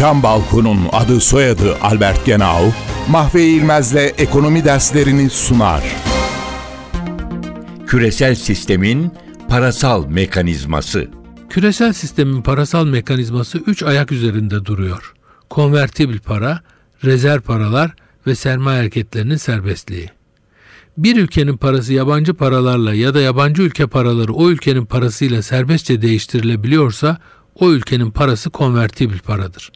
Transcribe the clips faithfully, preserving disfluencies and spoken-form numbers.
Cam Balkon'un adı soyadı Albert Genau, Mahve İlmez'le ekonomi derslerini sunar. Küresel sistemin parasal mekanizması. Küresel sistemin parasal mekanizması üç ayak üzerinde duruyor. Konvertibil para, rezerv paralar ve sermaye hareketlerinin serbestliği. Bir ülkenin parası yabancı paralarla ya da yabancı ülke paraları o ülkenin parasıyla serbestçe değiştirilebiliyorsa o ülkenin parası konvertibil paradır.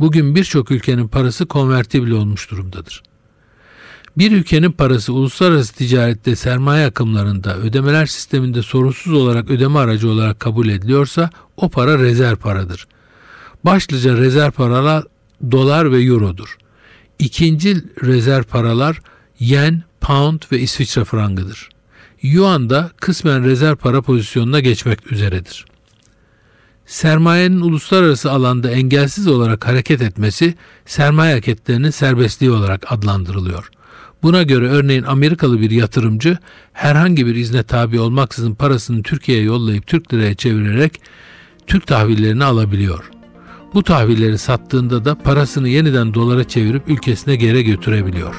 Bugün birçok ülkenin parası konvertibil olmuş durumdadır. Bir ülkenin parası uluslararası ticarette sermaye akımlarında ödemeler sisteminde sorunsuz olarak ödeme aracı olarak kabul ediliyorsa o para rezerv paradır. Başlıca rezerv paralar dolar ve eurodur. İkincil rezerv paralar yen, pound ve İsviçre frangıdır. Yuan da kısmen rezerv para pozisyonuna geçmek üzeredir. Sermayenin uluslararası alanda engelsiz olarak hareket etmesi sermaye hareketlerinin serbestliği olarak adlandırılıyor. Buna göre örneğin Amerikalı bir yatırımcı herhangi bir izne tabi olmaksızın parasını Türkiye'ye yollayıp Türk liraya çevirerek Türk tahvillerini alabiliyor. Bu tahvilleri sattığında da parasını yeniden dolara çevirip ülkesine geri götürebiliyor.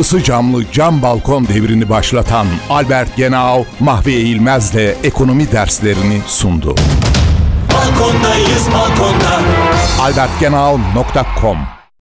Isı camlı cam balkon devrini başlatan Albert Genau, Mahve İlmez'le ekonomi derslerini sundu. Balkondayız balkonda. albert genau nokta com